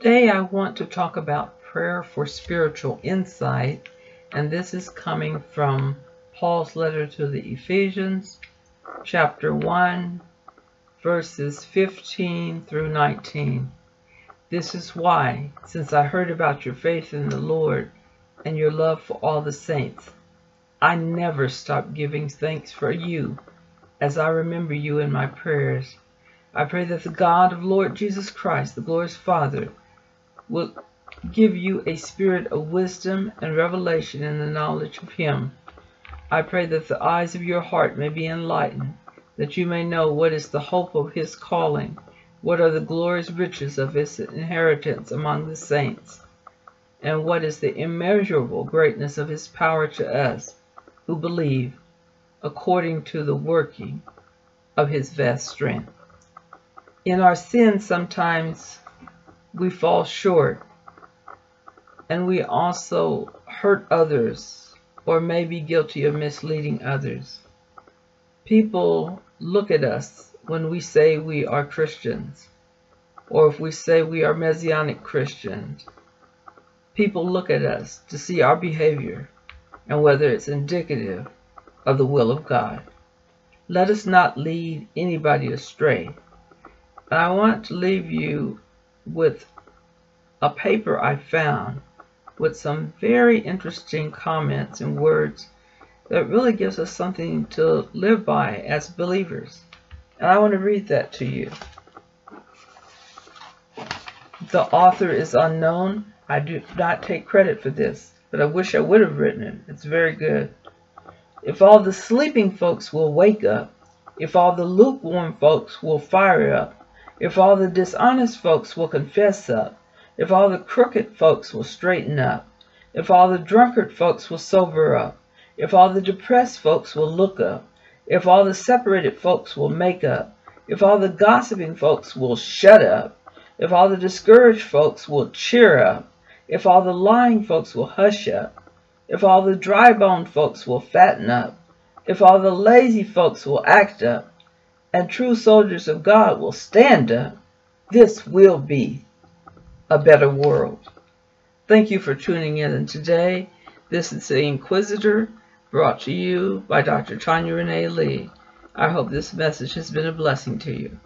Today I want to talk about prayer for spiritual insight, and this is coming from Paul's letter to the Ephesians, chapter 1, verses 15 through 19. This is why, since I heard about your faith in the Lord and your love for all the saints, I never stop giving thanks for you as I remember you in my prayers. I pray that the God of Lord Jesus Christ, the glorious Father, will give you a spirit of wisdom and revelation in the knowledge of Him. I pray that the eyes of your heart may be enlightened, that you may know what is the hope of His calling, what are the glorious riches of His inheritance among the saints, and what is the immeasurable greatness of His power to us who believe, according to the working of His vast strength. In our sin, sometimes we fall short, and we also hurt others or may be guilty of misleading others. People look at us when we say we are Christians, or if we say we are Messianic Christians. People look at us to see our behavior and whether it's indicative of the will of God. Let us not lead anybody astray. And I want to leave you with a paper I found with some very interesting comments and words that really gives us something to live by as believers. And I want to read that to you. The author is unknown. I do not take credit for this, but I wish I would have written it. It's very good. If all the sleeping folks will wake up, if all the lukewarm folks will fire up, if all the dishonest folks will confess up, if all the crooked folks will straighten up, if all the drunkard folks will sober up, if all the depressed folks will look up, if all the separated folks will make up, if all the gossiping folks will shut up, if all the discouraged folks will cheer up, if all the lying folks will hush up, if all the dry-boned folks will fatten up, if all the lazy folks will act up, and true soldiers of God will stand up, this will be a better world. Thank you for tuning in. And today, this is The Inquisitor, brought to you by Dr. Tanya Renee Lee. I hope this message has been a blessing to you.